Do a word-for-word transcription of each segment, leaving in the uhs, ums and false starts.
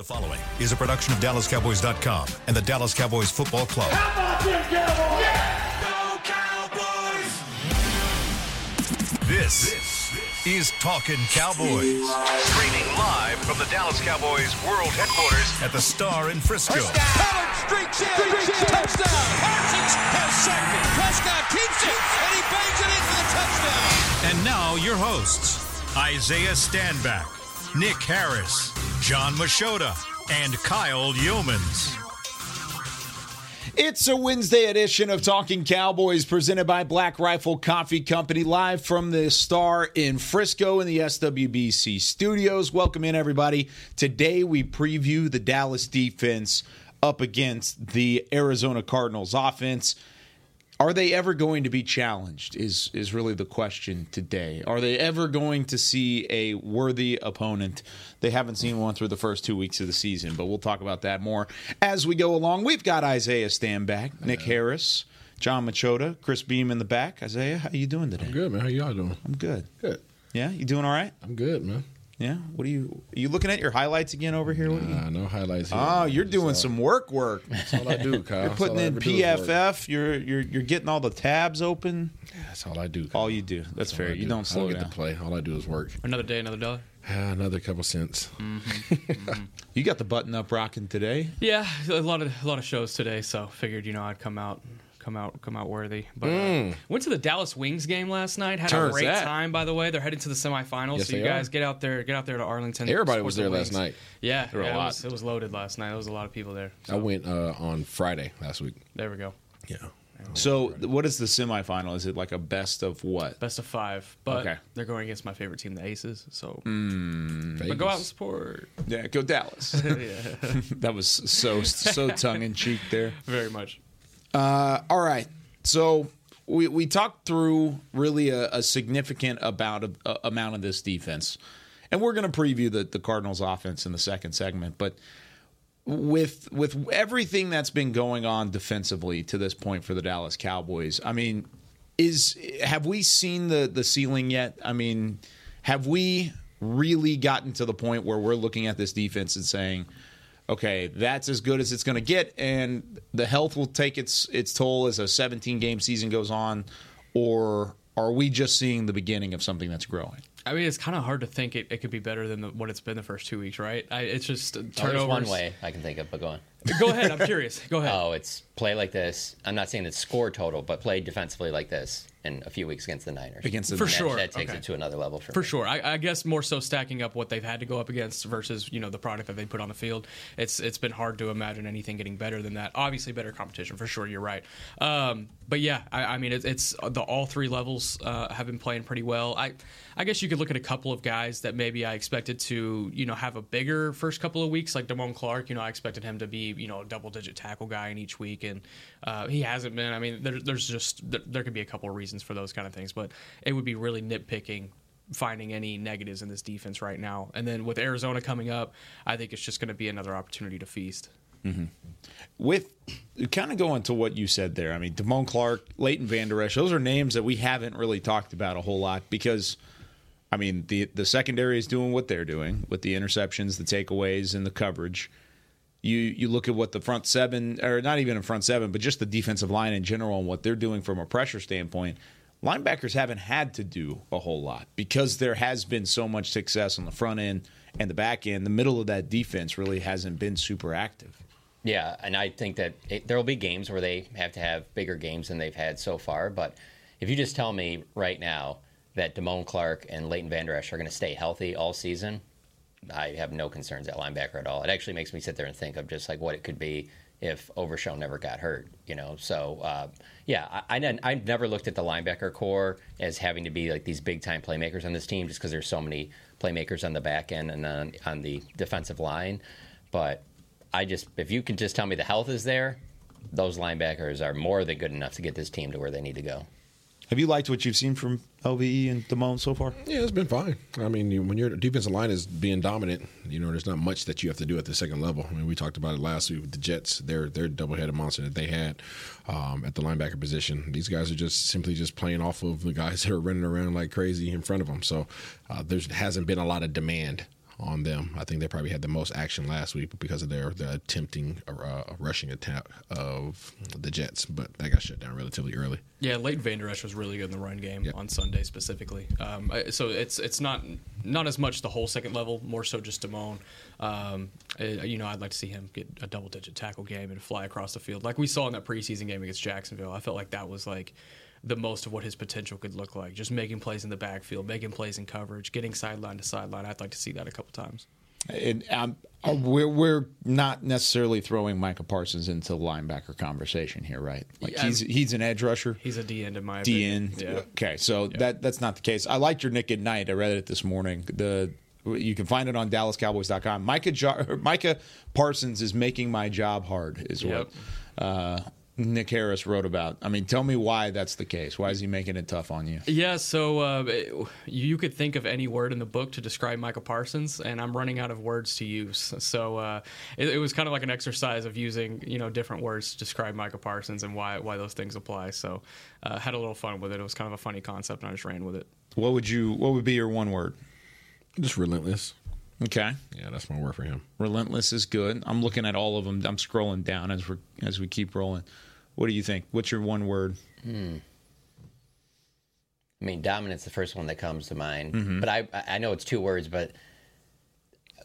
The following is a production of Dallas Cowboys dot com and the Dallas Cowboys Football Club. How about them, Cowboys? Yeah! Go Cowboys! This is Talkin' Cowboys. Streaming live from the Dallas Cowboys World Headquarters at the Star in Frisco. Pollard streaks in. Touchdown. Parsons has sacked it. Prescott keeps it, and he bangs it in for the touchdown. And now your hosts, Isaiah Standback, Nick Harris, John Mashoda, and Kyle Yeomans. It's a Wednesday edition of Talking Cowboys presented by Black Rifle Coffee Company, live from the Star in Frisco in the S W B C studios. Welcome in, everybody. Today we preview the Dallas defense up against the Arizona Cardinals offense. Are they ever going to be challenged is, is really the question today. Are they ever going to see a worthy opponent? They haven't seen one through the first two weeks of the season, but we'll talk about that more as we go along. We've got Isaiah Standback, Nick Harris, John Machoda, Chris Beam in the back. Isaiah, how you doing today? I'm good, man. How y'all doing? I'm good. Good. Yeah? You doing all right? I'm good, man. Yeah? What are you – are you looking at your highlights again over here? Nah, no highlights here. Oh, you're doing all, some work work. That's all I do, Kyle. You're putting in P F F. You're, you're you're getting all the tabs open. Yeah, that's all I do, Kyle. All you do. That's, that's fair. Do. You don't slow down. I don't get to play. All I do is work. Another day, another dollar? Uh, another couple cents. Mm-hmm. Mm-hmm. You got the button up rocking today. Yeah, a lot of a lot of shows today, so figured, you know, I'd come out – Come out, come out worthy. But mm. uh, went to the Dallas Wings game last night. Had Turns a great that. time, by the way. They're headed to the semifinals, yes, so you guys are. get out there, get out there to Arlington. Everybody was there the last night. Yeah, there were yeah a lot. It, was, it was loaded last night. There was a lot of people there. So. I went uh, on Friday last week. There we go. Yeah. So what is the semifinal? Is it like a best of what? Best of five. But okay. They're going against my favorite team, the Aces. So, mm, but go out and support. Yeah, go Dallas. That was so so tongue in cheek there. Very much. Uh, all right, so we we talked through really a, a significant about a, a amount of this defense, and we're going to preview the, the Cardinals' offense in the second segment. But with with everything that's been going on defensively to this point for the Dallas Cowboys, I mean, is have we seen the the ceiling yet? I mean, have we really gotten to the point where we're looking at this defense and saying, okay, that's as good as it's going to get, and the health will take its its toll as a seventeen-game season goes on? Or are we just seeing the beginning of something that's growing? I mean, it's kind of hard to think it, it could be better than the, what it's been the first two weeks, right? I, it's just turnovers. Oh, there's one way I can think of, but go on. Go ahead. I'm curious. Go ahead. Oh, it's play like this. I'm not saying it's score total, but play defensively like this in a few weeks against the Niners. Against the for Niners. Sure. That, that takes okay. it to another level. For, for sure. I, I guess more so stacking up what they've had to go up against versus, you know, the product that they put on the field. It's It's been hard to imagine anything getting better than that. Obviously, better competition. For sure. You're right. Um, but, yeah, I, I mean, it, it's the all three levels uh, have been playing pretty well. I, I guess you could look at a couple of guys that maybe I expected to, you know, have a bigger first couple of weeks, like Damone Clark. You know, I expected him to be, you know, a double-digit tackle guy in each week, and uh, he hasn't been. I mean, there, there's just there, there could be a couple of reasons for those kind of things, but it would be really nitpicking finding any negatives in this defense right now. And then with Arizona coming up, I think it's just going to be another opportunity to feast. Mm-hmm. With kind of going to what you said there, I mean, Damone Clark, Leighton Vander Esch, those are names that we haven't really talked about a whole lot because, I mean, the the secondary is doing what they're doing with the interceptions, the takeaways, and the coverage. You you look at what the front seven, or not even a front seven, but just the defensive line in general and what they're doing from a pressure standpoint, linebackers haven't had to do a whole lot because there has been so much success on the front end and the back end. The middle of that defense really hasn't been super active. Yeah, and I think that there will be games where they have to have bigger games than they've had so far. But if you just tell me right now that Damone Clark and Leighton Vander Esch are going to stay healthy all season, I have no concerns at linebacker at all. It actually makes me sit there and think of just like what it could be if Overshown never got hurt, you know? So, uh, yeah, I, I, I never looked at the linebacker core as having to be like these big-time playmakers on this team just because there's so many playmakers on the back end and on, on the defensive line. But I just, if you can just tell me the health is there, those linebackers are more than good enough to get this team to where they need to go. Have you liked what you've seen from L V E and Damone so far? Yeah, it's been fine. I mean, when your defensive line is being dominant, you know, there's not much that you have to do at the second level. I mean, we talked about it last week with the Jets, their their double-headed monster that they had um, at the linebacker position. These guys are just simply just playing off of the guys that are running around like crazy in front of them. So uh, there hasn't been a lot of demand on them. I think they probably had the most action last week because of their the attempting a uh, rushing attack of the Jets, but that got shut down relatively early. Yeah, Leighton Vander Esch was really good in the run game yep. on Sunday specifically. Um, I, so it's it's not not as much the whole second level, more so just Damone. Um, it, you know, I'd like to see him get a double-digit tackle game and fly across the field like we saw in that preseason game against Jacksonville. I felt like that was like the most of what his potential could look like, just making plays in the backfield, making plays in coverage, getting sideline to sideline. I'd like to see that a couple times. And um, we're, we're not necessarily throwing Micah Parsons into the linebacker conversation here, right? Like yeah, he's he's an edge rusher. He's a D-end in my opinion. D-end. Yeah. Okay, so yeah. that that's not the case. I liked your Nick at Night. I read it this morning. The You can find it on Dallas Cowboys dot com. Micah, jo- Micah Parsons is making my job hard is yep. what uh, – Nick Harris wrote about. I mean, tell me why that's the case. Why is he making it tough on you? Yeah, so uh, you could think of any word in the book to describe Micah Parsons, and I'm running out of words to use. So uh, it, it was kind of like an exercise of using, you know, different words to describe Micah Parsons and why why those things apply. So uh, had a little fun with it. It was kind of a funny concept, and I just ran with it. What would you? What would be your one word? Just relentless. Okay. Yeah, that's my word for him. Relentless is good. I'm looking at all of them. I'm scrolling down as we as we keep rolling. What do you think? What's your one word? Hmm. I mean, dominance is the first one that comes to mind. Mm-hmm. But I I know it's two words, but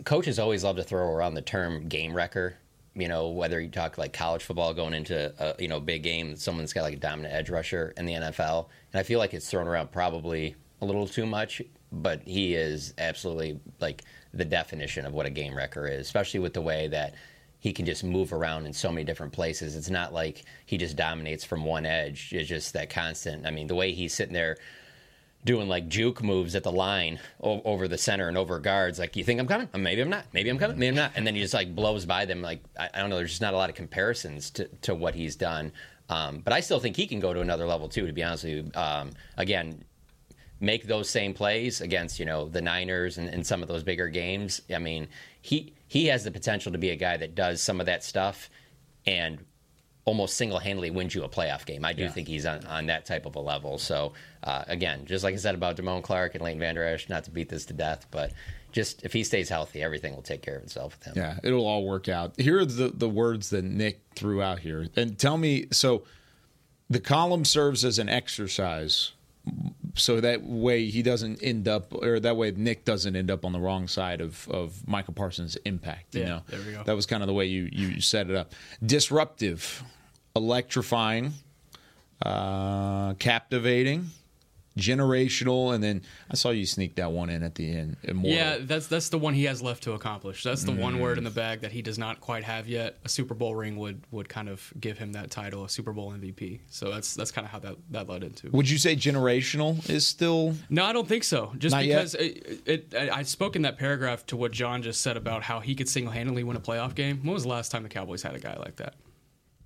coaches always love to throw around the term game wrecker. You know, whether you talk like college football going into a you know big game, someone's got like a dominant edge rusher in the N F L. And I feel like it's thrown around probably a little too much, but he is absolutely like the definition of what a game wrecker is, especially with the way that he can just move around in so many different places. It's not like he just dominates from one edge. It's just that constant. I mean, the way he's sitting there doing like juke moves at the line o- over the center and over guards, like you think I'm coming, maybe I'm not, maybe I'm coming, maybe I'm not. And then he just like blows by them. Like, I, I don't know. There's just not a lot of comparisons to, to what he's done. Um, but I still think he can go to another level too, to be honest with you. Um, again, make those same plays against, you know, the Niners and, and some of those bigger games. I mean, he he has the potential to be a guy that does some of that stuff and almost single-handedly wins you a playoff game. I do yeah. think he's on, on that type of a level. So, uh, again, just like I said about Damone Clark and Leighton Vander Esch, not to beat this to death, but just if he stays healthy, everything will take care of itself with him. Yeah, it'll all work out. Here are the, the words that Nick threw out here. And tell me, so the column serves as an exercise so that way he doesn't end up, or that way Nick doesn't end up on the wrong side of, of Michael Parsons' impact. You yeah, know? There we go. That was kind of the way you, you set it up. Disruptive, electrifying, uh, captivating, generational, and then I saw you sneak that one in at the end. Immortal. Yeah, that's that's the one he has left to accomplish. That's the mm. one word in the bag that he does not quite have yet. A Super Bowl ring would would kind of give him that title, a Super Bowl M V P. So that's that's kind of how that, that led into. Would you say generational is still? No, I don't think so. Just not because it, it, it, I spoke in that paragraph to what John just said about how he could single-handedly win a playoff game. When was the last time the Cowboys had a guy like that?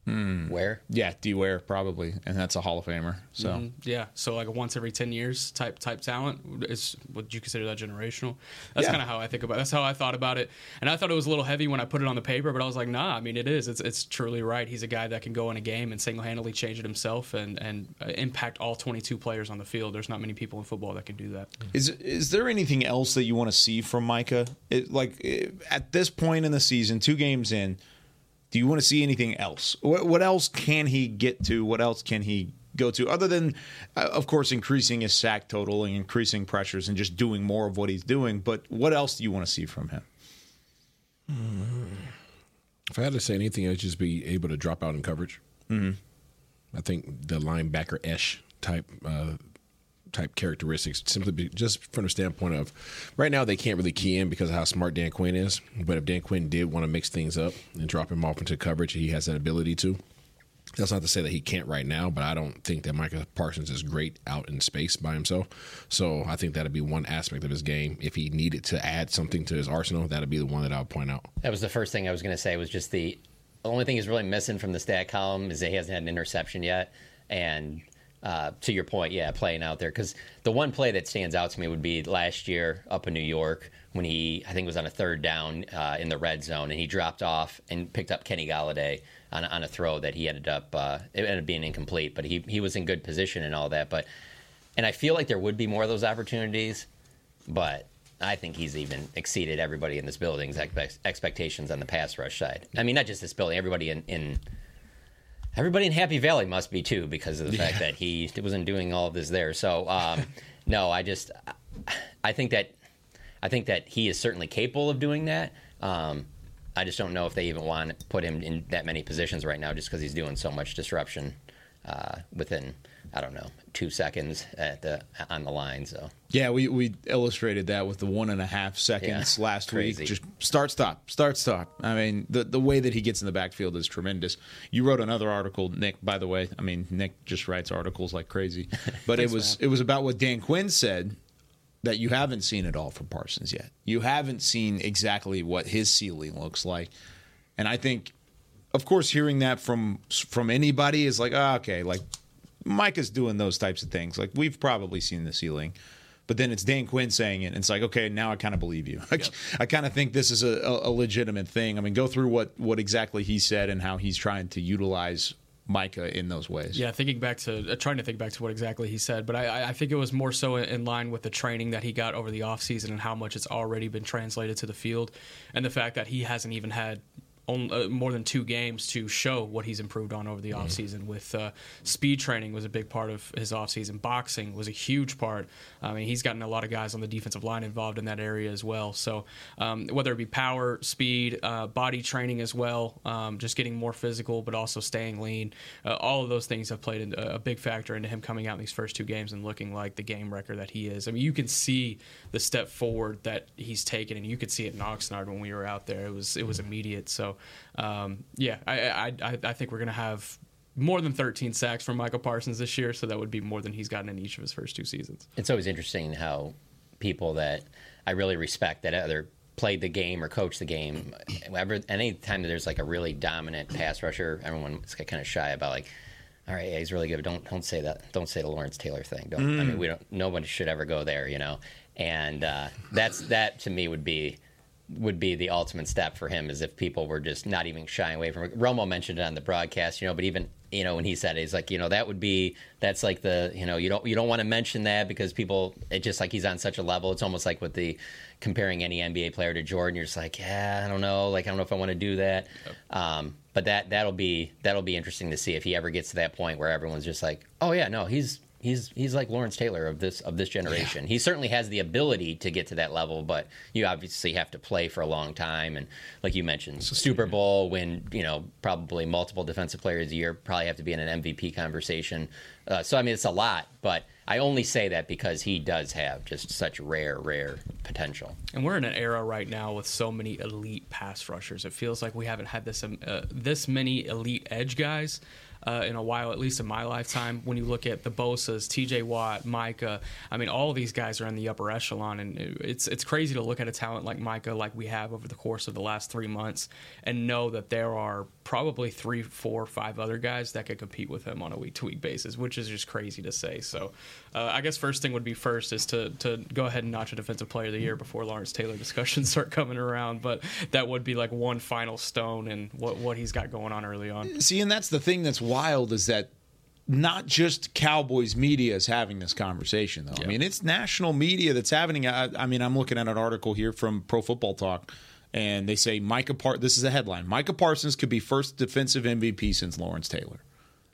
Mm. Where? Yeah, D. Ware probably, and that's a Hall of Famer. So mm-hmm. yeah, so like a once every ten years type type talent is. Would you consider that generational? That's yeah. kind of how I think about it. That's how I thought about it, and I thought it was a little heavy when I put it on the paper, but I was like, nah. I mean, it is. It's it's truly right. He's a guy that can go in a game and single handedly change it himself and and impact all twenty-two players on the field. There's not many people in football that can do that. Is is there anything else that you want to see from Micah? It, like it, at this point in the season, two games in. Do you want to see anything else? What, what else can he get to? What else can he go to? Other than, uh, of course, increasing his sack total and increasing pressures and just doing more of what he's doing. But what else do you want to see from him? If I had to say anything, I'd just be able to drop out in coverage. Mm-hmm. I think the linebacker-ish type uh, type characteristics, simply be, just from the standpoint of right now they can't really key in because of how smart Dan Quinn is. But if Dan Quinn did want to mix things up and drop him off into coverage, he has that ability to. That's not to say that he can't right now, but I don't think that Micah Parsons is great out in space by himself. So I think that would be one aspect of his game. If he needed to add something to his arsenal, that would be the one that I'll point out. That was the first thing I was going to say was just the, the only thing he's really missing from the stat column is that he hasn't had an interception yet. And Uh, to your point, yeah, playing out there. Because the one play that stands out to me would be last year up in New York when he, I think it was on a third down uh, in the red zone, and he dropped off and picked up Kenny Golladay on, on a throw that he ended up, uh, it ended up being incomplete, but he, he was in good position and all that. But, and I feel like there would be more of those opportunities, but I think he's even exceeded everybody in this building's ex- expectations on the pass rush side. I mean, not just this building, everybody in, in everybody in Happy Valley must be too, because of the yeah. fact that he wasn't doing all of this there. So um, no, I just I think that I think that he is certainly capable of doing that. Um, I just don't know if they even want to put him in that many positions right now, just because he's doing so much disruption uh, within. I don't know, two seconds at the on the line. So yeah, we, we illustrated that with the one and a half seconds yeah, last crazy. week. Just start, stop, start, stop. I mean, the the way that he gets in the backfield is tremendous. You wrote another article, Nick, by the way. I mean, Nick just writes articles like crazy. But Thanks, it was man. it was about what Dan Quinn said, that you haven't seen it all from Parsons yet. You haven't seen exactly what his ceiling looks like. And I think, of course, hearing that from from anybody is like, oh, okay, like, Micah's doing those types of things. Like, we've probably seen the ceiling. But then it's Dan Quinn saying it, and it's like, okay, now I kind of believe you. Like, yep. I kind of think this is a, a legitimate thing. I mean, go through what, what exactly he said and how he's trying to utilize Micah in those ways. Yeah, thinking back to uh, – trying to think back to what exactly he said. But I, I think it was more so in line with the training that he got over the offseason and how much it's already been translated to the field, and the fact that he hasn't even had – Only, uh, more than two games to show what he's improved on over the mm-hmm. offseason. With uh, speed training was a big part of his offseason. Boxing was a huge part. I mean, he's gotten a lot of guys on the defensive line involved in that area as well. So um, whether it be power, speed, uh, body training as well, um, just getting more physical but also staying lean, uh, all of those things have played in, uh, a big factor into him coming out in these first two games and looking like the game wrecker that he is. I mean, you can see the step forward that he's taken, and you could see it in Oxnard when we were out there. It was, it was immediate. So Um, yeah, I, I I think we're going to have more than thirteen sacks from Michael Parsons this year, so that would be more than he's gotten in each of his first two seasons. It's always interesting how people that I really respect that either played the game or coached the game, ever, any time that there's like a really dominant pass rusher, everyone's kind of shy about like, all right, yeah, he's really good, but don't, don't say that. Don't say the Lawrence Taylor thing. Don't, mm. I mean, we don't. No one should ever go there, you know. And uh, that's that to me would be. would be the ultimate step for him, is if people were just not even shying away from it. Romo mentioned it on the broadcast, you know, but even, you know, when he said it, he's like, you know, that would be, that's like the, you know, you don't, you don't want to mention that because people, it just like, he's on such a level. It's almost like with the comparing any N B A player to Jordan, you're just like, yeah, I don't know. Like, I don't know if I want to do that. Yep. Um, but that, that'll be, that'll be interesting to see if he ever gets to that point where everyone's just like, oh yeah, no, he's, He's he's like Lawrence Taylor of this of this generation. Yeah. He certainly has the ability to get to that level, but you obviously have to play for a long time. And like you mentioned, Super Bowl, win, you know, probably multiple defensive players a year, probably have to be in an M V P conversation. Uh, so, I mean, it's a lot, but I only say that because he does have just such rare, rare potential. And we're in an era right now with so many elite pass rushers. It feels like we haven't had this um, uh, this many elite edge guys Uh, in a while, at least in my lifetime. When you look at the Bosa's, T J Watt, Micah, I mean, all of these guys are in the upper echelon, and it's it's crazy to look at a talent like Micah, like we have over the course of the last three months, and know that there are probably three, four, five other guys that could compete with him on a week-to-week basis, which is just crazy to say. So, uh, I guess first thing would be first is to to go ahead and notch a defensive player of the year before Lawrence Taylor discussions start coming around, but that would be like one final stone and what what he's got going on early on. See, and that's the thing that's wild, is that not just Cowboys media is having this conversation, though. Yeah. I mean, it's national media that's having. I, I mean, I'm looking at an article here from Pro Football Talk, and they say Micah Par- this is a headline. Micah Parsons could be first defensive M V P since Lawrence Taylor.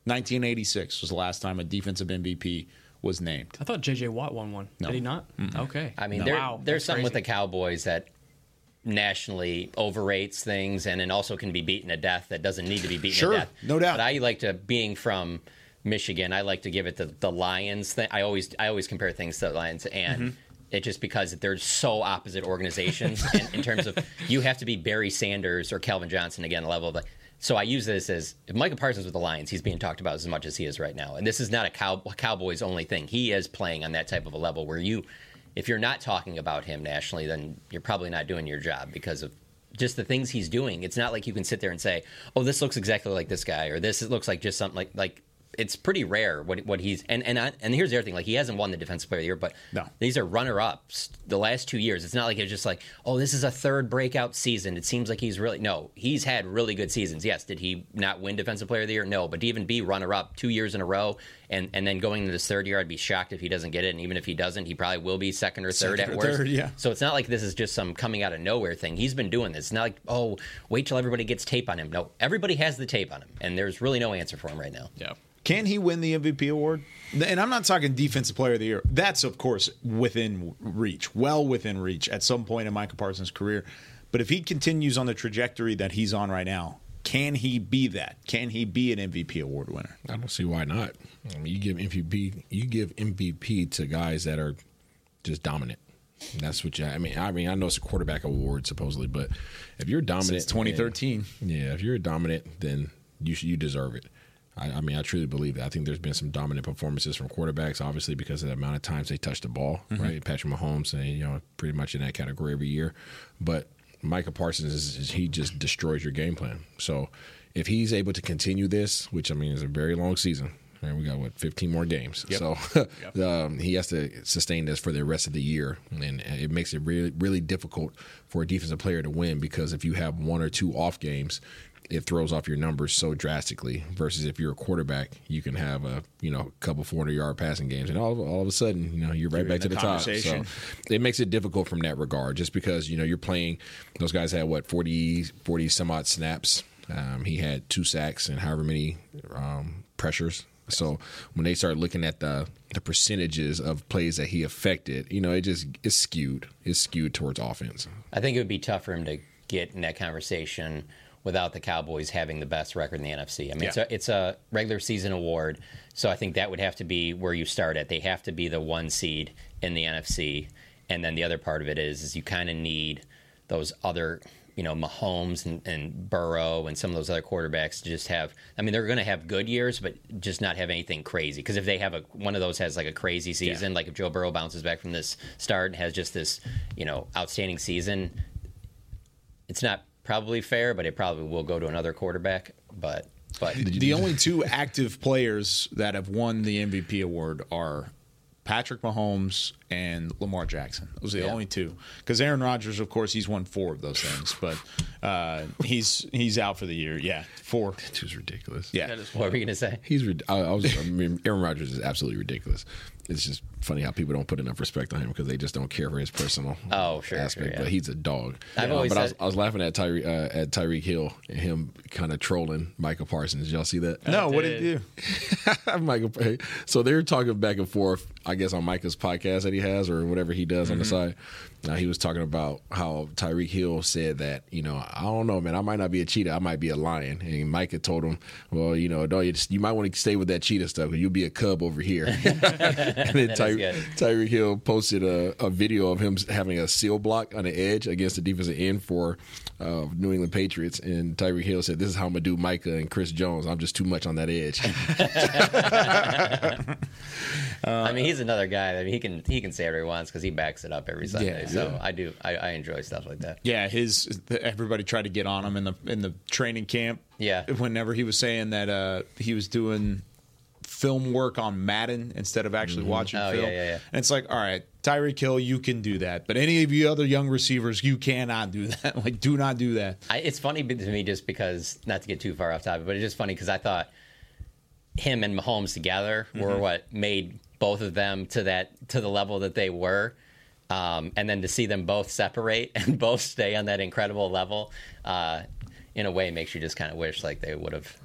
nineteen eighty-six was the last time a defensive M V P was named. I thought J J Watt won one. No. Did he not? Mm-mm. Okay. I mean, no. there, wow, there's something crazy with the Cowboys that nationally overrates things, and then also can be beaten to death that doesn't need to be beaten sure, to death. No doubt. But I like to, being from Michigan, I like to give it the, the Lions thing. I always I always compare things to the Lions, and mm-hmm. it just because they're so opposite organizations in, in terms of you have to be Barry Sanders or Calvin Johnson again a level of like. So I use this as, if Michael Parsons with the Lions, he's being talked about as much as he is right now. And this is not a cow, Cowboys only thing. He is playing on that type of a level where you, if you're not talking about him nationally, then you're probably not doing your job because of just the things he's doing. It's not like you can sit there and say, oh, this looks exactly like this guy, or this looks like just something like, like it's pretty rare what what he's and and I, and here's the other thing, like he hasn't won the Defensive Player of the Year, but no. These are runner ups the last two years. It's not like it's just like, oh, this is a third breakout season. It seems like he's really no, he's had really good seasons. Yes, did he not win Defensive Player of the Year? No, but to even be runner up two years in a row, and and then going into this third year, I'd be shocked if he doesn't get it. And even if he doesn't, he probably will be second or third second at or worst. Third, yeah. So it's not like this is just some coming out of nowhere thing. He's been doing this. It's not like, oh, wait till everybody gets tape on him. No, everybody has the tape on him, and there's really no answer for him right now. Yeah. Can he win the M V P award? And I'm not talking Defensive Player of the Year. That's, of course, within reach, well within reach at some point in Micah Parsons' career. But if he continues on the trajectory that he's on right now, can he be that? Can he be an M V P award winner? I don't see why not. I mean, you give M V P, you give M V P to guys that are just dominant. That's what you. I mean, I mean, I know it's a quarterback award supposedly, but if you're dominant, since twenty thirteen. Then, yeah, if you're dominant, then you should, you deserve it. I, I mean, I truly believe that. I think there's been some dominant performances from quarterbacks, obviously, because of the amount of times they touch the ball, mm-hmm. right? Patrick Mahomes, and you know, pretty much in that category every year. But Micah Parsons, is, is he just destroys your game plan. So if he's able to continue this, which I mean is a very long season, right? We got, what, fifteen more games. Yep. So yep. um, he has to sustain this for the rest of the year. And it makes it really, really difficult for a defensive player to win, because if you have one or two off games, it throws off your numbers so drastically, versus if you're a quarterback, you can have a you know a couple four hundred yard passing games, and all of, all of a sudden you know you're right you're back to the top. So it makes it difficult from that regard, just because you know you're playing. Those guys had what forty, forty some odd snaps. Um, he had two sacks and however many um, pressures. So when they start looking at the the percentages of plays that he affected, you know it just it's skewed. It's skewed towards offense. I think it would be tough for him to get in that conversation without the Cowboys having the best record in the N F C. I mean, yeah. it's, a, it's a regular season award, so I think that would have to be where you start at. They have to be the one seed in the N F C, and then the other part of it is, is you kind of need those other, you know, Mahomes and, and Burrow and some of those other quarterbacks to just have, I mean, they're going to have good years, but just not have anything crazy. Because if they have a, one of those has like a crazy season, yeah. like if Joe Burrow bounces back from this start and has just this, you know, outstanding season, it's not probably fair, but it probably will go to another quarterback. But but the only two active players that have won the M V P award are Patrick Mahomes and Lamar Jackson. Those are the yeah. only two. Because Aaron Rodgers, of course, he's won four of those things, but uh, he's he's out for the year. Yeah, four. That dude's ridiculous. Yeah. What were you gonna say? He's. I, I was. I mean, Aaron Rodgers is absolutely ridiculous. It's just funny how people don't put enough respect on him because they just don't care for his personal oh, sure, aspect. Sure, yeah. But he's a dog. I've always uh, but said... I, was, I was laughing at Tyre, uh, at Tyreek Hill and him kind of trolling Micah Parsons. Did y'all see that? I no, did. What did you do? Micah, so they were talking back and forth, I guess, on Micah's podcast that he has or whatever he does mm-hmm. on the side. Now, he was talking about how Tyreek Hill said that, you know, I don't know, man, I might not be a cheetah, I might be a lion. And Micah told him, well, you know, don't you, just, you might want to stay with that cheetah stuff because you'll be a cub over here. And then Ty- Tyreek Hill posted a, a video of him having a seal block on the edge against the defensive end for uh, New England Patriots. And Tyreek Hill said, this is how I'm going to do Micah and Chris Jones. I'm just too much on that edge. uh, I mean, he's another guy. I mean, he can, he can say whatever he wants because he backs it up every Sunday. Yeah. So yeah. I do. I, I enjoy stuff like that. Yeah, his everybody tried to get on him in the in the training camp. Yeah, whenever he was saying that uh, he was doing film work on Madden instead of actually mm-hmm. watching oh, film, yeah, yeah, yeah. and it's like, all right, Tyreek Hill, you can do that, but any of you other young receivers, you cannot do that. Like, do not do that. I, it's funny to me just because, not to get too far off topic, but it's just funny because I thought him and Mahomes together mm-hmm. were what made both of them to that to the level that they were. Um, and then to see them both separate and both stay on that incredible level, uh, in a way, makes you just kind of wish like they would have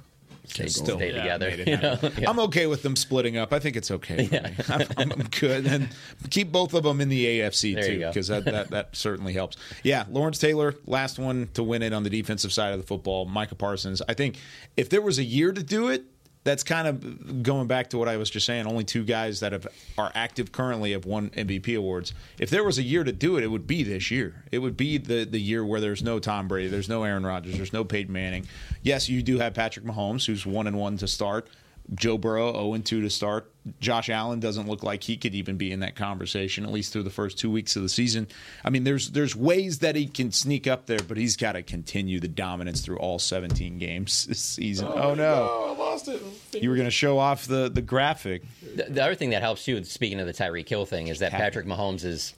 stayed, still, stayed yeah, together. You know? yeah. I'm okay with them splitting up. I think it's okay. For yeah. me. I'm, I'm good, and keep both of them in the A F C there too, because that, that that certainly helps. Yeah, Lawrence Taylor, last one to win it on the defensive side of the football. Micah Parsons. I think if there was a year to do it. That's kind of going back to what I was just saying. Only two guys that have are active currently have won M V P awards. If there was a year to do it, it would be this year. It would be the, the year where there's no Tom Brady, there's no Aaron Rodgers, there's no Peyton Manning. Yes, you do have Patrick Mahomes, who's one and one to start. Joe Burrow oh and two to start. Josh Allen doesn't look like he could even be in that conversation, at least through the first two weeks of the season. I mean, there's there's ways that he can sneak up there, but he's got to continue the dominance through all seventeen games this season. Oh, oh no. no. I lost it. You were going to show off the, the graphic. The, the other thing that helps you, speaking of the Tyreek Hill thing, is that Patrick Mahomes is...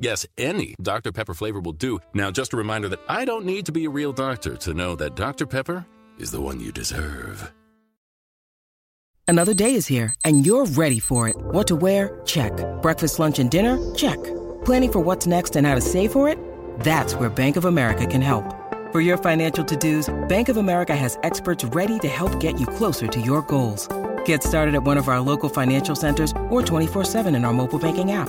Yes, any Doctor Pepper flavor will do. Now, just a reminder that I don't need to be a real doctor to know that Doctor Pepper is the one you deserve. Another day is here, and you're ready for it. What to wear? Check. Breakfast, lunch, and dinner? Check. Planning for what's next and how to save for it? That's where Bank of America can help. For your financial to-dos, Bank of America has experts ready to help get you closer to your goals. Get started at one of our local financial centers or twenty-four seven in our mobile banking app.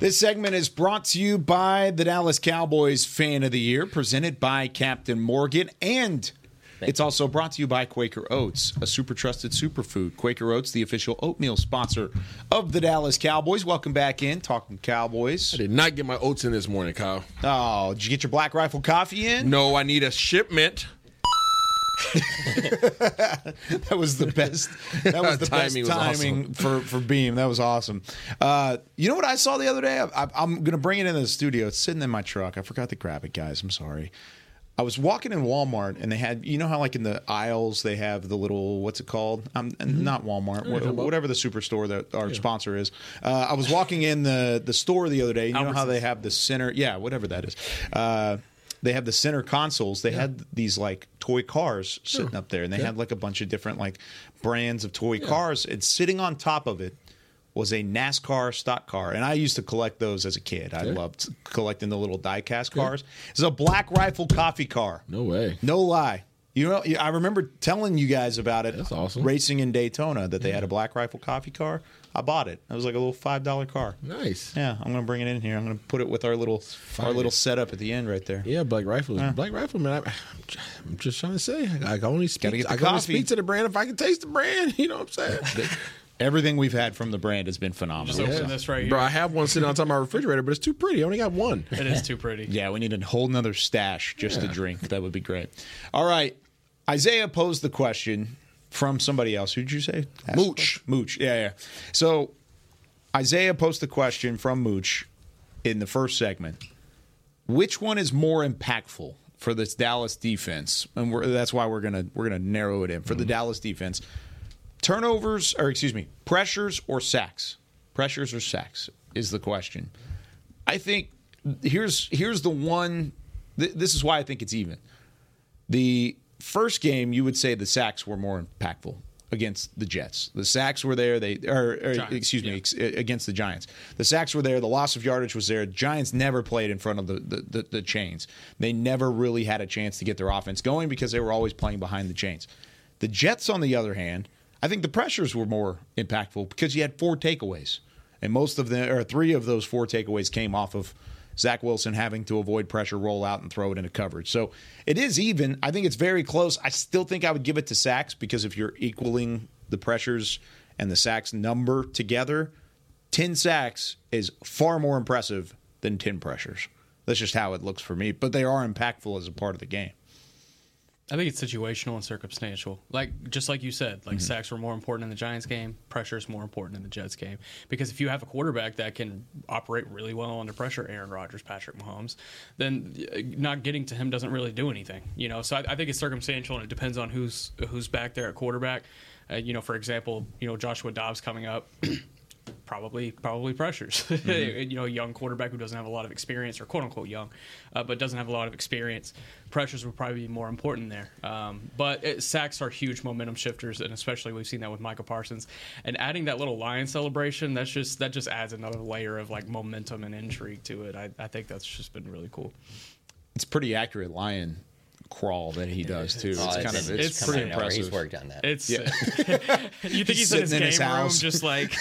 This segment is brought to you by the Dallas Cowboys Fan of the Year, presented by Captain Morgan, and Thank it's you. also brought to you by Quaker Oats, a super trusted superfood. Quaker Oats, the official oatmeal sponsor of the Dallas Cowboys. Welcome back in, talking Cowboys. I did not get my oats in this morning, Kyle. Oh, did you get your Black Rifle coffee in? No, I need a shipment. That was the best. That was the timing best timing was awesome. for for Beam. That was awesome. Uh, you know what I saw the other day? I, I, I'm gonna bring it into the studio. It's sitting in my truck. I forgot to grab it, guys. I'm sorry. I was walking in Walmart and they had, you know how like in the aisles they have the little, what's it called? Um, mm-hmm. Not Walmart, wh- whatever the superstore that our yeah. sponsor is. Uh, I was walking in the the store the other day. You know how they have the center, yeah, whatever that is. Uh, They have the center consoles. They yeah. had these like toy cars sitting yeah. up there, and they yeah. had like a bunch of different like brands of toy yeah. cars. And sitting on top of it was a NASCAR stock car, and I used to collect those as a kid. I yeah. loved collecting the little diecast cars. Yeah. It's a Black Rifle coffee car. No way. No lie. You know, I remember telling you guys about it. That's awesome. Racing in Daytona, that yeah. they had a Black Rifle coffee car. I bought it. It was like a little five dollar car. Nice. Yeah, I'm going to bring it in here. I'm going to put it with our little our little setup at the end right there. Yeah, Black Rifle. Yeah. Black Rifle, man, I, I'm just trying to say, I can only speak, get the I can only speak to the brand if I can taste the brand. You know what I'm saying? Everything we've had from the brand has been phenomenal. Just open yeah. this right here. Bro, I have one sitting on top of my refrigerator, but it's too pretty. I only got one. It is too pretty. Yeah, we need a whole nother stash just yeah. to drink. That would be great. All right. Isaiah posed the question. From somebody else. Who did you say? Ask Mooch. Mooch. Yeah, yeah. So Isaiah posed the question from Mooch in the first segment. Which one is more impactful for this Dallas defense? And we're, that's why we're gonna we're gonna narrow it in for mm-hmm. the Dallas defense. Turnovers, or excuse me, pressures or sacks. Pressures or sacks is the question. I think here's here's the one. Th- this is why I think it's even. The first game, you would say the sacks were more impactful against the Jets. The sacks were there. They or, or excuse me, yeah. ex, against the Giants. The sacks were there. The loss of yardage was there. Giants never played in front of the, the, the, the chains. They never really had a chance to get their offense going because they were always playing behind the chains. The Jets, on the other hand, I think the pressures were more impactful because you had four takeaways. And most of them, or three of those four takeaways came off of Zach Wilson having to avoid pressure, roll out, and throw it into coverage. So it is even. I think it's very close. I still think I would give it to sacks because if you're equaling the pressures and the sacks number together, ten sacks is far more impressive than ten pressures. That's just how it looks for me. But they are impactful as a part of the game. I think it's situational and circumstantial. Like just like you said, like mm-hmm. sacks were more important in the Giants game, pressure is more important in the Jets game. Because if you have a quarterback that can operate really well under pressure, Aaron Rodgers, Patrick Mahomes, then not getting to him doesn't really do anything. You know, so I, I think it's circumstantial and it depends on who's who's back there at quarterback. Uh, you know, for example, you know Joshua Dobbs coming up. Probably, probably pressures. Mm-hmm. You know, a young quarterback who doesn't have a lot of experience, or quote unquote young, uh, but doesn't have a lot of experience. Pressures would probably be more important there. Um, but it, sacks are huge momentum shifters, and especially we've seen that with Micah Parsons. And adding that little lion celebration, that's just that just adds another layer of like momentum and intrigue to it. I, I think that's just been really cool. It's pretty accurate lion crawl that he does too. It's, it's kind of it's, it's pretty impressive. He's worked on that. It's yeah. You think he's, he's in his in game his room, just like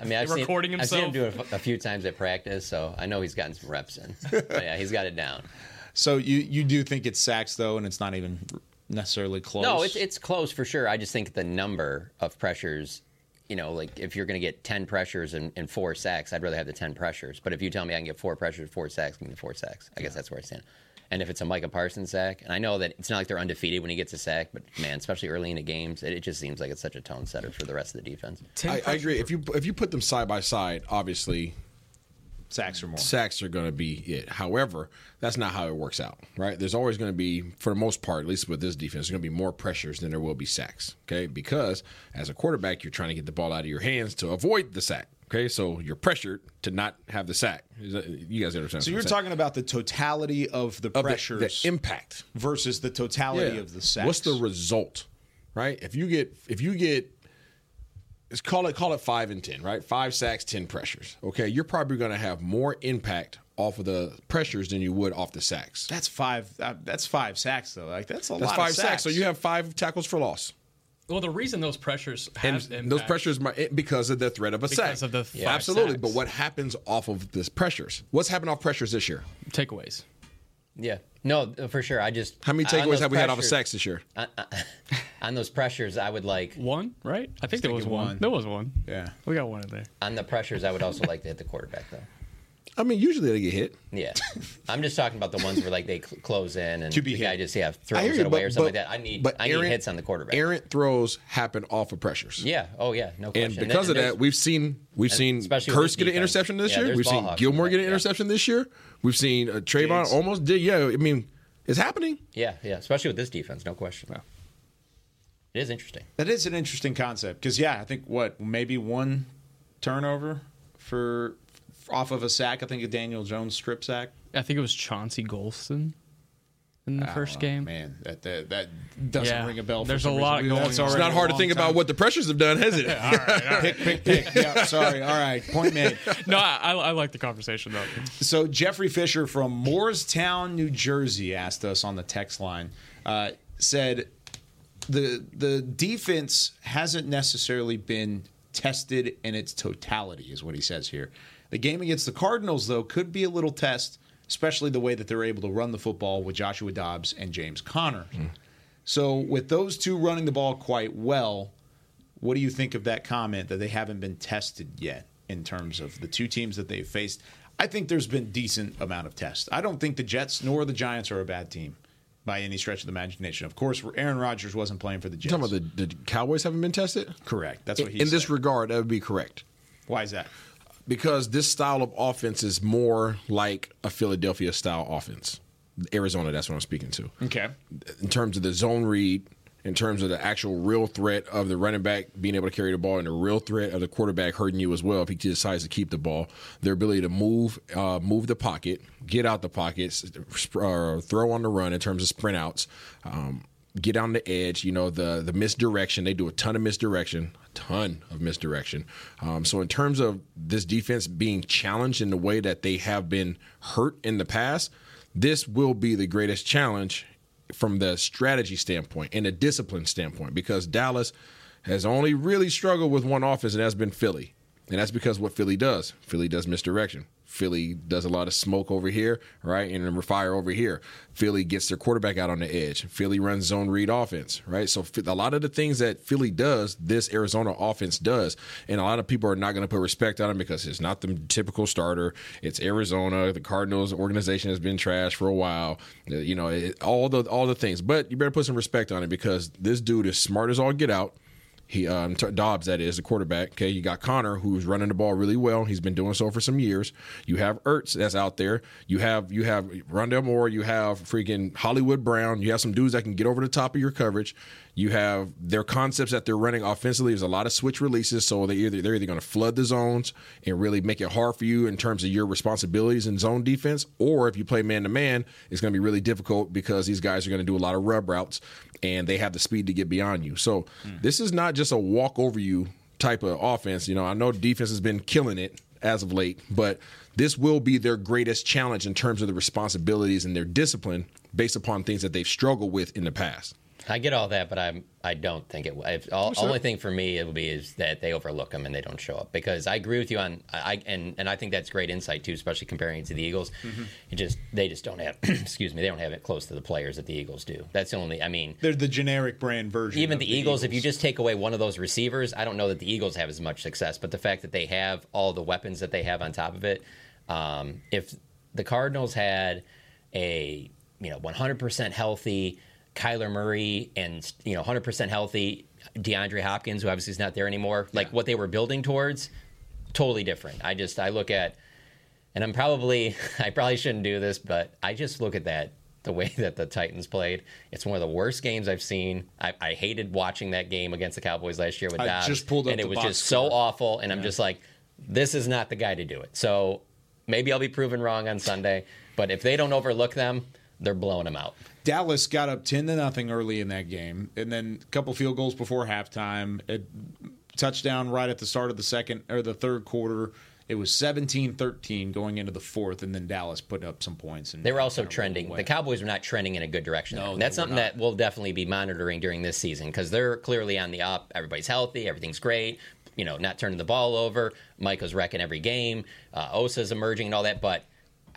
I mean, I've recording seen, himself. I've seen him do it a few times at practice, so I know he's gotten some reps in. But yeah, he's got it down. So you you do think it's sacks though, and it's not even necessarily close. No, it's it's close for sure. I just think the number of pressures. You know, like if you're going to get ten pressures and, and four sacks, I'd rather have the ten pressures. But if you tell me I can get four pressures, four sacks, give me four sacks. I yeah. guess that's where I stand. And if it's a Micah Parsons sack, and I know that it's not like they're undefeated when he gets a sack, but man, especially early in the games, it, it just seems like it's such a tone setter for the rest of the defense. I, I agree. If you if you put them side by side, obviously sacks are more. Sacks are going to be it. However, that's not how it works out, right? There's always going to be, for the most part, at least with this defense, there's going to be more pressures than there will be sacks, okay? Because as a quarterback, you're trying to get the ball out of your hands to avoid the sack. Okay, so you're pressured to not have the sack. You guys understand? So you're talking about the totality of the of pressures, the, the impact versus the totality yeah. of the sacks. What's the result, right? If you get, if you get, let's call it, call it five and ten, right? Five sacks, ten pressures. Okay, you're probably going to have more impact off of the pressures than you would off the sacks. That's five. That's five sacks though. Like that's a that's lot. That's five of sacks. sacks. So you have five tackles for loss. Well, the reason those pressures have and those pressures might, because of the threat of a sack. Because of the yeah, absolutely. Sacks. But what happens off of this pressures? What's happened off pressures this year? Takeaways. Yeah. No, for sure. I just how many takeaways have we pressures, had off of sacks this year? I, I, on those pressures, I would like one, right? I think I there was one. one. There was one. Yeah, we got one in there. On the pressures, I would also like to hit the quarterback though. I mean, usually they get hit. Yeah, I'm just talking about the ones where like they cl- close in and the hit. guy just yeah throws it you, away but, or something but, like that. I need but I errant, need hits on the quarterback. Errant throws happen off of pressures. Yeah. Oh yeah. No question. And because and then, of and that, we've seen we've seen Kurtz get an interception this yeah, year. We've seen Gilmore get an yeah. interception this year. We've seen uh, Trayvon Diggs. almost did. Yeah. I mean, it's happening. Yeah. Yeah. Especially with this defense, no question. Wow. It is interesting. That is an interesting concept because yeah, I think what maybe one turnover for. Off of a sack, I think a Daniel Jones strip sack. I think it was Chauncey Golston in the oh, first game. Man, that that, that doesn't yeah. ring a bell. For There's a lot reason. going. It's, it's not hard to think time. about what the pressures have done, has it? all right, all right. Pick, pick, pick. yeah, sorry. All right, point made. No, I, I like the conversation though. So Jeffrey Fisher from Moorestown, New Jersey, asked us on the text line. Uh, said the the defense hasn't necessarily been tested in its totality, is what he says here. The game against the Cardinals, though, could be a little test, especially the way that they're able to run the football with Joshua Dobbs and James Conner. Mm. So with those two running the ball quite well, what do you think of that comment that they haven't been tested yet in terms of the two teams that they've faced? I think there's been decent amount of tests. I don't think the Jets nor the Giants are a bad team by any stretch of the imagination. Of course, Aaron Rodgers wasn't playing for the Jets. You're talking about the, the Cowboys haven't been tested? Correct. That's what he said. In this regard, that would be correct. Why is that? Because this style of offense is more like a Philadelphia-style offense. Arizona, that's what I'm speaking to. Okay. In terms of the zone read, in terms of the actual real threat of the running back being able to carry the ball and the real threat of the quarterback hurting you as well if he decides to keep the ball, their ability to move uh, move the pocket, get out the pockets, uh, throw on the run in terms of sprint outs, um, get on the edge, you know, the, the misdirection. They do a ton of misdirection. ton of misdirection. Um, so in terms of this defense being challenged in the way that they have been hurt in the past, this will be the greatest challenge from the strategy standpoint and the discipline standpoint, because Dallas has only really struggled with one offense, and that's been Philly. And that's because what Philly does. Philly does misdirection. Philly does a lot of smoke over here, right, and fire over here. Philly gets their quarterback out on the edge. Philly runs zone read offense, right? So a lot of the things that Philly does, this Arizona offense does, and a lot of people are not going to put respect on him because it's not the typical starter. It's Arizona. The Cardinals organization has been trash for a while. You know, it, all the all the things. But you better put some respect on it because this dude is smart as all get out. He um, Dobbs, that is, the quarterback. Okay, you got Connor, who's running the ball really well. He's been doing so for some years. You have Ertz, that's out there. You have you have Rondale Moore. You have freaking Hollywood Brown. You have some dudes that can get over the top of your coverage. You have their concepts that they're running offensively. There's a lot of switch releases, so they either they're either going to flood the zones and really make it hard for you in terms of your responsibilities in zone defense, or if you play man to man, it's going to be really difficult because these guys are going to do a lot of rub routes. And they have the speed to get beyond you. So mm. this is not just a walk over you type of offense. You know, I know defense has been killing it as of late, but this will be their greatest challenge in terms of the responsibilities and their discipline based upon things that they've struggled with in the past. I get all that, but I'm I don't think it. If, all, only thing for me it will be is that they overlook them and they don't show up, because I agree with you on I and, and I think that's great insight too, especially comparing it to the Eagles. Mm-hmm. It just they just don't have excuse me they don't have it close to the players that the Eagles do. That's the only I mean they're the generic brand version. Even of the, the Eagles, Eagles, if you just take away one of those receivers, I don't know that the Eagles have as much success. But the fact that they have all the weapons that they have on top of it, um, if the Cardinals had a you know one hundred percent healthy Kyler Murray and, you know, one hundred percent healthy DeAndre Hopkins, who obviously is not there anymore, like yeah. what they were building towards, totally different. I just, I look at, and I'm probably, I probably shouldn't do this, but I just look at that, the way that the Titans played. It's one of the worst games I've seen. I, I hated watching that game against the Cowboys last year with I Dobbs, just pulled up and it was just score. so awful, and yeah. I'm just like, this is not the guy to do it. So maybe I'll be proven wrong on Sunday, but if they don't overlook them, they're blowing them out. Dallas got up ten to nothing early in that game, and then a couple field goals before halftime, a touchdown right at the start of the second or the third quarter, It was seventeen thirteen going into the fourth, and then Dallas put up some points. And they were also kind of trending. The Cowboys were not trending in a good direction. No, and that's something that we'll definitely be monitoring during this season because they're clearly on the up. Everybody's healthy. Everything's great. You know, not turning the ball over. Micah's wrecking every game. Uh, Osa's emerging and all that. But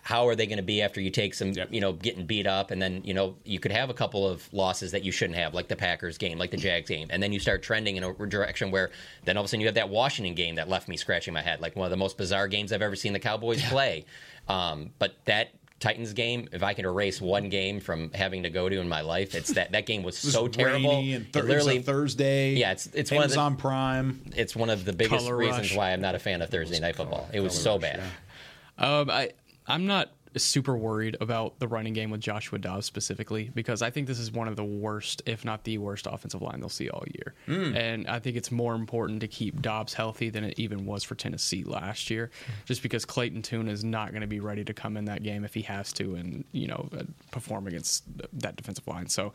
how are they going to be after you take some, yep. you know, getting beat up? And then, you know, you could have a couple of losses that you shouldn't have, like the Packers game, like the Jags game. And then you start trending in a direction where then all of a sudden you have that Washington game that left me scratching my head, like one of the most bizarre games I've ever seen the Cowboys yeah. play. Um, but that Titans game, if I could erase one game from having to go to in my life, it's that that game was, was so terrible. And th- it literally, it was a Thursday. Yeah, it's it's one of the, on Prime. It's one of the biggest color reasons rush. why I'm not a fan of Thursday night color, football. It was so rush, bad. Yeah. Um, I. I'm not super worried about the running game with Joshua Dobbs specifically because I think this is one of the worst, if not the worst, offensive line they'll see all year. Mm. And I think it's more important to keep Dobbs healthy than it even was for Tennessee last year, just because Clayton Tune is not going to be ready to come in that game if he has to and, you know, perform against that defensive line. So,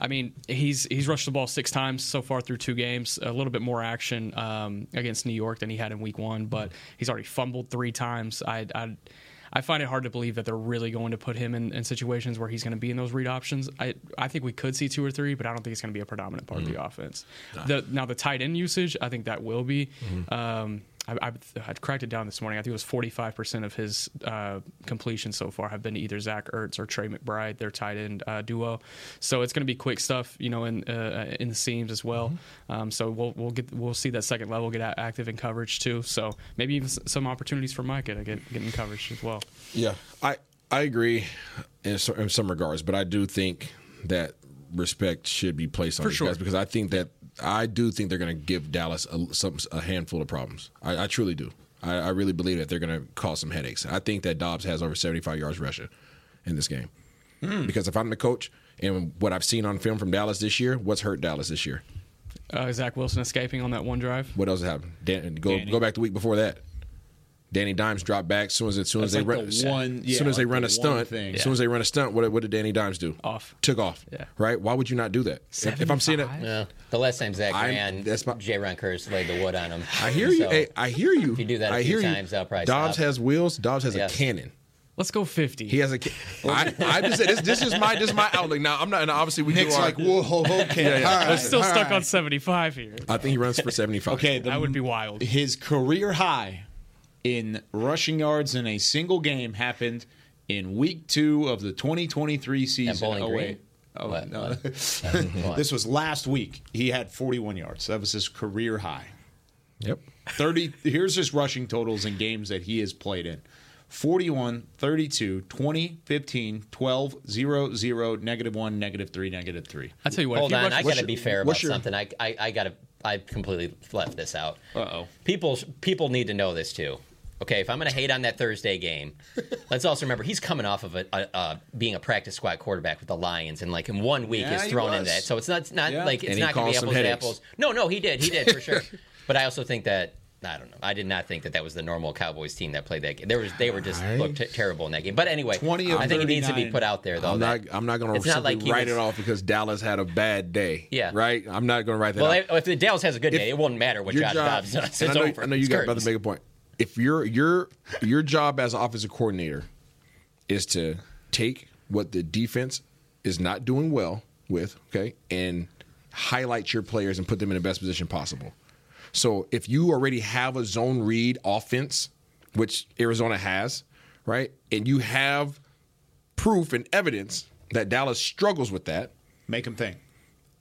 I mean, he's he's rushed the ball six times so far through two games, a little bit more action um, against New York than he had in week one, but he's already fumbled three times. I I I find it hard to believe that they're really going to put him in, in situations where he's going to be in those read options. I, I think we could see two or three, but I don't think it's going to be a predominant part mm. of the offense. Nah. The, now, the tight end usage, I think that will be. Mm. Um, I, I, I cracked it down this morning. I think it was forty-five percent of his uh, completions so far have been to either Zach Ertz or Trey McBride, their tight end uh, duo. So it's going to be quick stuff, you know, in uh, in the seams as well. Mm-hmm. Um, so we'll we'll get we'll see that second level get active in coverage too. So maybe even some opportunities for Micah to get, get in coverage as well. Yeah, I I agree in some, in some regards, but I do think that respect should be placed on for these sure. guys because I think that. I do think they're going to give Dallas a, some, a handful of problems. I, I truly do. I, I really believe that they're going to cause some headaches. I think that Dobbs has over seventy-five yards rushing in this game. Mm. Because if I'm the coach and what I've seen on film from Dallas this year, what's hurt Dallas this year? Uh, Zach Wilson escaping on that one drive. What else happened? Dan, go Danny. go back the week before that. Danny Dimes dropped back soon as soon as they run one. Soon as they run a stunt. As soon as they run a stunt, what, what did Danny Dimes do? Off. Took off. Yeah. Right? Why would you not do that? If, if I'm seeing it, no. The last time Zach I'm, ran, that's my, J. Ron Curse laid the wood on him. I hear you. So hey, I hear you. If you do that a I few times, I'll probably Dobbs stop. has wheels. Dobbs has yes. a cannon. Let's go fifty. He has a. Ca- I, I just said this. This is my. This is my outlook. Now I'm not. And obviously we Nick's do our, like whoa ho ho. Can yeah, yeah. All right, I'm still all stuck right. on seventy-five here. I think he runs for seventy-five. Okay, that would be wild. His career high in rushing yards in a single game happened in week two of the twenty twenty-three season. At Bowling Green? Oh, wait. Oh, no. This was last week. He had forty-one yards. That was his career high. Yep. thirty. Here's his rushing totals in games that he has played in. forty-one, thirty-two, twenty, fifteen, twelve, zero, zero, negative one, negative three, negative three. I tell you what. Hold on. Rushed, I got to be fair about your, something. I I, I got to. I completely left this out. Uh-oh. People, people need to know this, too. Okay, if I'm going to hate on that Thursday game, let's also remember he's coming off of a, a, a being a practice squad quarterback with the Lions, and like in one week yeah, is thrown in that. So it's not, it's not yeah. like it's and not going to be apples to apples. No, no, he did, he did for sure. But I also think that I don't know. I did not think that that was the normal Cowboys team that played that game. There was they were just right. looked t- terrible in that game. But anyway, I think it needs to be put out there though. I'm not I'm not going to like write was, it off because Dallas had a bad day. Yeah, right. I'm not going to write that. Well, off. if Dallas has a good if, day, it won't matter what Josh Dobbs does. It's I know, over. I know you got about to make a point. If your your your job as an offensive coordinator is to take what the defense is not doing well with, okay, and highlight your players and put them in the best position possible. So if you already have a zone read offense, which Arizona has, right, and you have proof and evidence that Dallas struggles with that, make them think.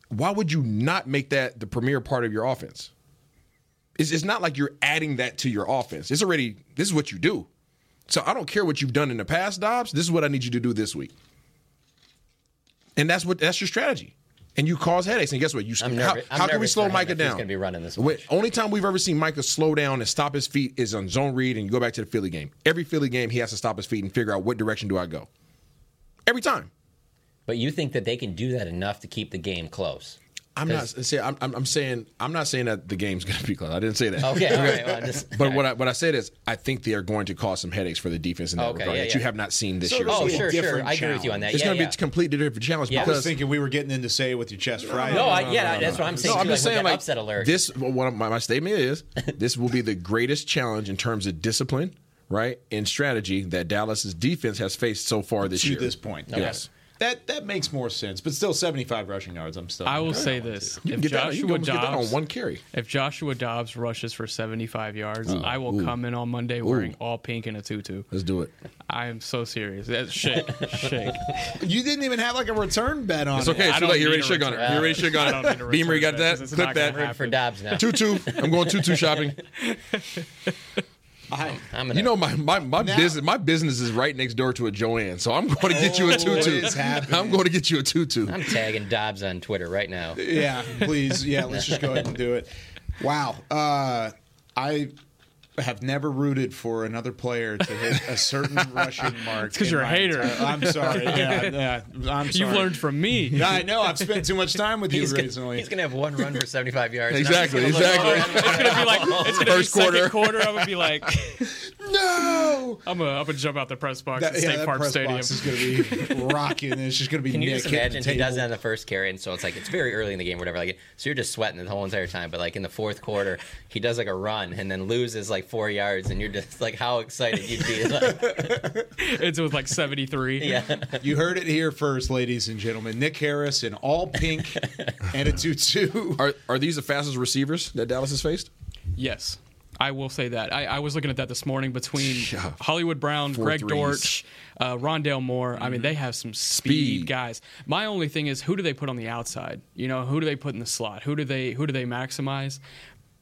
Why would you not make that the premier part of your offense? It's, it's not like you're adding that to your offense. It's already, this is what you do. So I don't care what you've done in the past, Dobbs. This is what I need you to do this week. And that's what that's your strategy. And you cause headaches. And guess what? You I'm How, nervous, how I'm can we slow Micah down? He's going to be running this Wait, only time we've ever seen Micah slow down and stop his feet is on zone read, and you go back to the Philly game. Every Philly game, he has to stop his feet and figure out what direction do I go. Every time. But you think that they can do that enough to keep the game close? I'm not say I'm, I'm saying I'm not saying that the game's going to be close. I didn't say that. Okay, all right. Well, just, but all right. what I what I said is I think they are going to cause some headaches for the defense in that okay, regard yeah, that yeah. you have not seen this so, year. Oh, so sure, sure. Challenge. I agree with you on that. It's yeah, going to yeah. be a completely different challenge. Yeah. Because I was thinking we were getting into say it with your chest fried. No, no, no, no, no, yeah, no, no, that's what I'm saying. No, I'm just like, saying like upset alert. This one of my, my statement is this will be the greatest challenge in terms of discipline, right, and strategy that Dallas's defense has faced so far this to year. To this point, okay. yes. That that makes more sense, but still seventy-five rushing yards. I'm still. I will say this: if Joshua Dobbs on one carry, if Joshua Dobbs rushes for seventy-five yards, uh, I will ooh. come in on Monday wearing ooh. all pink and a tutu. Let's do it. I am so serious. That's shake, shake. You didn't even have like a return bet on it. It's okay. It's too late. You already shook on it. You already shook on it. Beamer, you got that? Click that. I'm for Dobbs now. Tutu. I'm going tutu shopping. I, I'm you know my my, my now, business my business is right next door to a Joanne, so I'm going to get oh, you a tutu. I'm going to get you a tutu. I'm tagging Dobbs on Twitter right now. Yeah, please. Yeah, let's just go ahead and do it. Wow, uh, I have never rooted for another player to hit a certain rushing mark. It's because you're a hater. Entire, I'm sorry. Yeah, yeah, I'm sorry. You've learned from me. I know. I've spent too much time with he's you gonna, recently. He's going to have one run for seventy-five yards. Exactly. Exactly. Look, oh, it's going to be like, it's going to be second quarter. quarter. I'm going to be like, no. I'm going to jump out the press box that, at State yeah, Park press Stadium. Box is going to be rocking. It's just going to be Can Nick you just imagine he does that on the first carry, and so it's like, it's very early in the game, whatever. Like, so you're just sweating the whole entire time, but like in the fourth quarter, he does like a run and then loses like four yards, and you're just like, how excited you'd be. Like, it's with like seventy-three. Yeah, you heard it here first, ladies and gentlemen. Nick Harris in all pink and a tutu. Are are these the fastest receivers that Dallas has faced? Yes, I will say that. I, I was looking at that this morning between Hollywood Brown, Four Greg Dortch, uh, Rondale Moore. Mm-hmm. I mean, they have some speed, speed guys. My only thing is, who do they put on the outside? You know, who do they put in the slot? Who do they who do they maximize?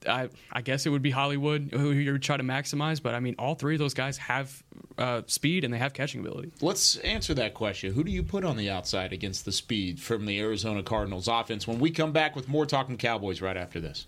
I, I guess it would be Hollywood who you try to maximize, but I mean, all three of those guys have uh, speed and they have catching ability. Let's answer that question. Who do you put on the outside against the speed from the Arizona Cardinals offense when we come back with more Talking Cowboys right after this?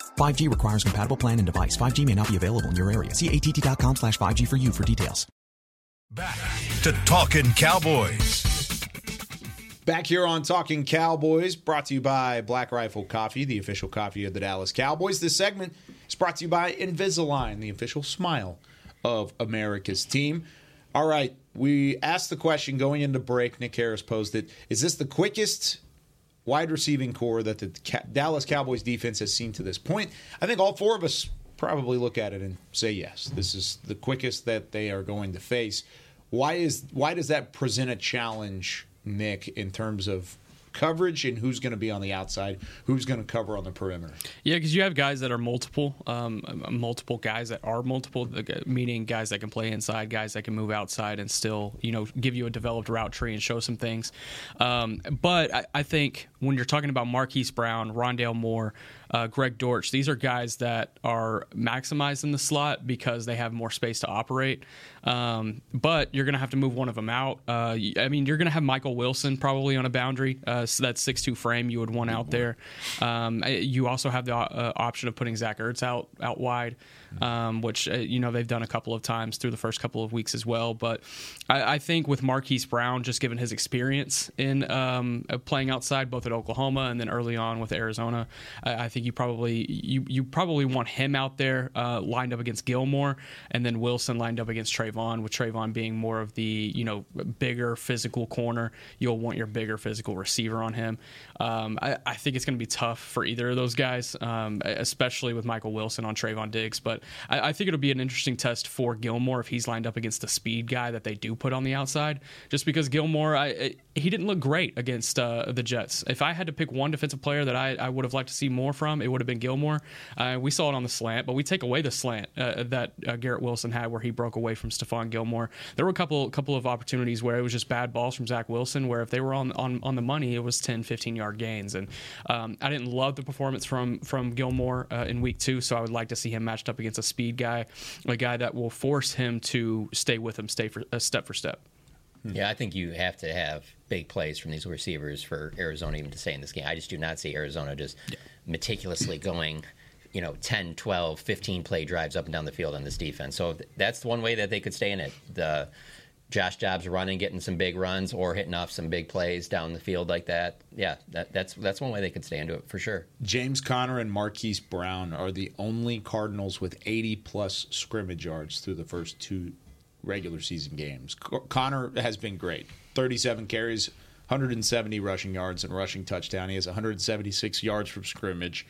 five G requires compatible plan and device. five G may not be available in your area. See A T T dot com slash five G for you for details. Back to Talkin' Cowboys. Back here on Talkin' Cowboys, brought to you by Black Rifle Coffee, the official coffee of the Dallas Cowboys. This segment It's brought to you by Invisalign, the official smile of America's team. All right, we asked the question going into break. Nick Harris posed it. Is this the quickest wide receiving core that the Dallas Cowboys defense has seen to this point? I think all four of us probably look at it and say yes. This is the quickest that they are going to face. Why is why does that present a challenge, Nick, in terms of coverage and who's going to be on the outside, who's going to cover on the perimeter? Yeah, because you have guys that are multiple, um, multiple guys that are multiple, meaning guys that can play inside, guys that can move outside and still, you know, give you a developed route tree and show some things. Um, but I, I think when you're talking about Marquise Brown, Rondale Moore, Uh, Greg Dortch, these are guys that are maximized in the slot because they have more space to operate. Um, but you're going to have to move one of them out. Uh, I mean, you're going to have Michael Wilson probably on a boundary. Uh, so that six two frame you would want out there. Um, you also have the uh, option of putting Zach Ertz out, out wide, um, which, uh, you know, they've done a couple of times through the first couple of weeks as well. But I, I think with Marquise Brown, just given his experience in um, playing outside, both at Oklahoma and then early on with Arizona, I, I think you probably you you probably want him out there uh, lined up against Gilmore, and then Wilson lined up against Trayvon, with Trayvon being more of the, you know, bigger physical corner. You'll want your bigger physical receiver on him. Um, I, I think it's going to be tough for either of those guys, um, especially with Michael Wilson on Trayvon Diggs. But I, I think it'll be an interesting test for Gilmore if he's lined up against the speed guy that they do put on the outside, just because Gilmore, I, I, he didn't look great against uh, the Jets. If I had to pick one defensive player that I, I would have liked to see more from, it would have been Gilmore. Uh, we saw it on the slant, but we take away the slant uh, that uh, Garrett Wilson had where he broke away from Stephon Gilmore. There were a couple couple of opportunities where it was just bad balls from Zach Wilson where if they were on, on, on the money, it was ten, fifteen-yard gains. And um, I didn't love the performance from, from Gilmore uh, in week two, so I would like to see him matched up against a speed guy, a guy that will force him to stay with him stay for, uh, step for step. Yeah, I think you have to have big plays from these receivers for Arizona even to stay in this game. I just do not see Arizona just yeah. meticulously going, you know, ten, twelve, fifteen play drives up and down the field on this defense. So that's one way that they could stay in it. The Josh Dobbs running, getting some big runs or hitting off some big plays down the field like that. Yeah, that, that's that's one way they could stay into it for sure. James Conner and Marquise Brown are the only Cardinals with eighty-plus scrimmage yards through the first two regular season games. Connor has been great. thirty-seven carries, one hundred seventy rushing yards and rushing touchdown. He has one hundred seventy-six yards from scrimmage.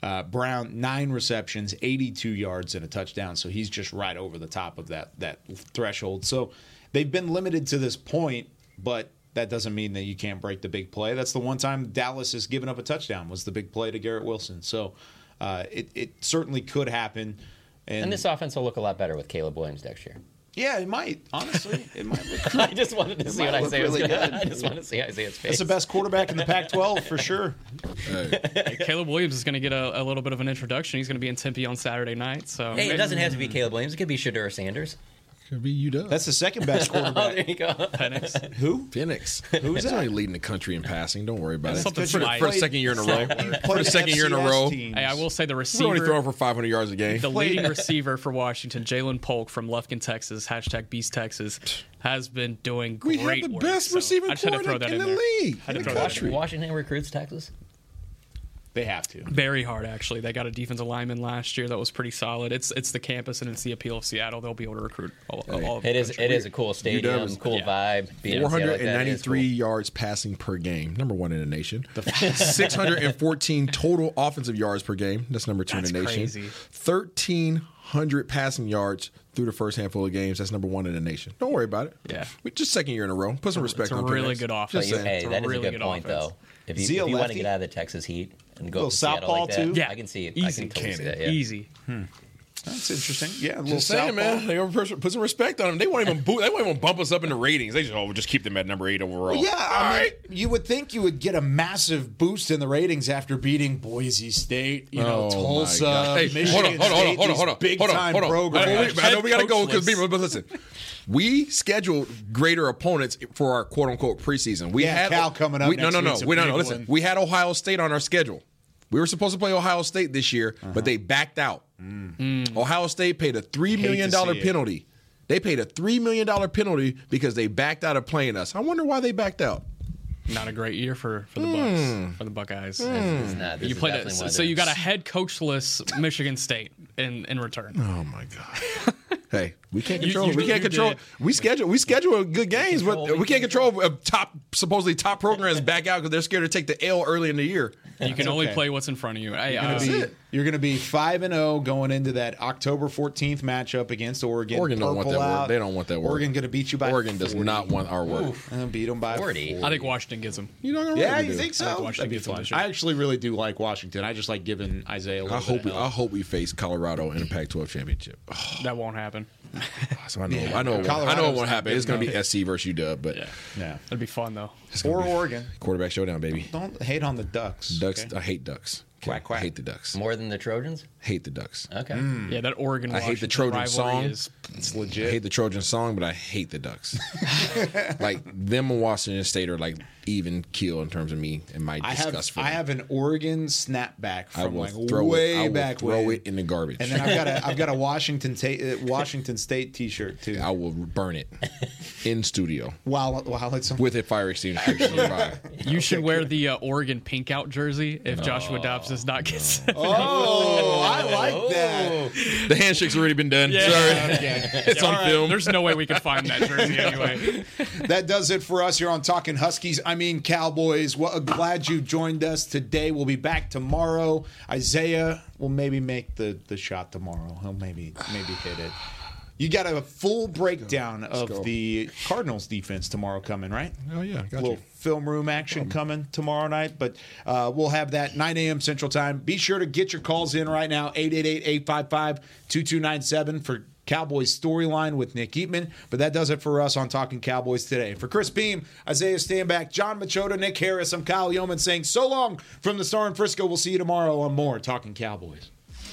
Uh, Brown, nine receptions, eighty-two yards and a touchdown. So he's just right over the top of that that threshold. So they've been limited to this point, but that doesn't mean that you can't break the big play. That's the one time Dallas has given up a touchdown, was the big play to Garrett Wilson. So uh, it, it certainly could happen. And, and this offense will look a lot better with Caleb Williams next year. Yeah, it might. Honestly, it might look good. I just wanted to it see what Isaiah really was gonna, I just wanted to see Isaiah's face. That's the best quarterback in the Pac twelve for sure. Hey. Hey, Caleb Williams is going to get a, a little bit of an introduction. He's going to be in Tempe on Saturday night. So hey, it doesn't have to be Caleb Williams. It could be Shedeur Sanders. Could be U W. That's the second best quarterback. Oh, there you go. Penix. Who? Penix. Who's that? Only leading the country in passing. Don't worry about That's it. For, for, for a second year in a row. For a second year in a row. Teams. Hey, I will say the receiver. He's only throwing for five hundred yards a game. The leading receiver for Washington, Jalen Polk from Lufkin, Texas, hashtag Beast Texas, has been doing great work. We have the best work, receiving so quarterback in, in the league. In the country. Washington recruits Texas? They have to. Very hard, actually. They got a defensive lineman last year that was pretty solid. It's it's the campus and it's the appeal of Seattle. They'll be able to recruit all, all, all of them. It is it is a cool stadium, cool yeah. vibe. four hundred ninety-three like cool. yards passing per game, number one in the nation. six hundred fourteen total offensive yards per game. That's number two That's in the nation. Crazy. thirteen hundred passing yards through the first handful of games. That's number one in the nation. Don't worry about it. Yeah, we just second year in a row. Put some it's respect. A, it's on a really good offense. Just hey, that is really a good, good point offense. Though. If you, if you want to get out of the Texas heat and go to Seattle like that, too? Yeah. I can see it. Easy. I can totally see that, yeah. Easy. Hmm. That's interesting. Yeah, a little just saying, man. They put some respect on them. They won't even boot, they won't even bump us up in the ratings. They just oh, we'll just keep them at number eight overall. Well, yeah, all I right. mean, you would think you would get a massive boost in the ratings after beating Boise State, you know, oh Tulsa, hey, Michigan hold on, hold on, State, hold on, hold on, big hold on, time hold on. Programs. I, I, I, I know we got to go because people. But listen, we scheduled greater opponents for our quote unquote preseason. We yeah, had Cal coming up. We, next no, no, no, we no, no. Listen, we had Ohio State on our schedule. We were supposed to play Ohio State this year, uh-huh. but they backed out. Mm. Mm. Ohio State paid a three million dollars penalty. It. They paid a three million dollars penalty because they backed out of playing us. I wonder why they backed out. not a great year for, for the Bucks, mm. for the Buckeyes. Mm. It's not, you played it, so, so you got a head coachless Michigan State in, in return. Oh my god. Hey, we can't control. You, you, we can't control. Did. We schedule. We schedule good games, but we, we can't control a top, supposedly top programs back out because they're scared to take the L early in the year. You can only okay. play what's in front of you. Hey, you're going to be five and zero going into that October fourteenth matchup against Oregon. Oregon Purple don't want that out. Word. They don't want that word. Oregon going to beat you by. Oregon does forty. Not want our word. Oof. And beat them by forty. forty. I think Washington gets them. You know, yeah, you do. Think so? I, Washington gets them. I actually really do like Washington. I just like giving Isaiah. A little I hope. Bit of help. I hope we face Colorado in a Pac twelve championship. Oh. That won't happen. So I know, yeah. I know, I know it won't happen. It's going to be S C versus U W, but yeah, yeah. It'd be fun though. Or Oregon quarterback showdown, baby. Don't hate on the Ducks. Ducks, okay. I hate Ducks. Quack quack. I hate the Ducks more than the Trojans. Hate the Ducks. Okay. Mm. Yeah, that Oregon. I hate the Trojan song. Is, it's legit. I hate the Trojan song, but I hate the Ducks. Like them and Washington State are like even keel in terms of me and my I disgust have, for them. I have an Oregon snapback from like way it, back. I will throw way. It in the garbage. And then I've got a I've got a Washington ta- Washington State T-shirt too. I will burn it in studio while while it's on. With a fire extinguisher nearby. You should wear the uh, Oregon pink out jersey if no. Joshua Dobbs does not get sick. Oh, I like that. The handshake's already been done. Yeah. Sorry. Okay. It's yeah, on right. film. There's no way we can find that jersey anyway. That does it for us here on Talking Huskies. I mean, Cowboys. Well, glad you joined us today. We'll be back tomorrow. Isaiah will maybe make the, the shot tomorrow. He'll maybe maybe hit it. You got a full breakdown of the Cardinals defense tomorrow coming, right? Oh, yeah. Got a little you. Film room action um, coming tomorrow night, but uh, we'll have that nine a.m. Central Time. Be sure to get your calls in right now, eight eight eight, eight five five, two two nine seven for Cowboys Storyline with Nick Eatman. But that does it for us on Talking Cowboys today. For Chris Beam, Isaiah Stanback, John Machota, Nick Harris, I'm Kyle Yeoman saying so long from the Star in Frisco. We'll see you tomorrow on more Talking Cowboys.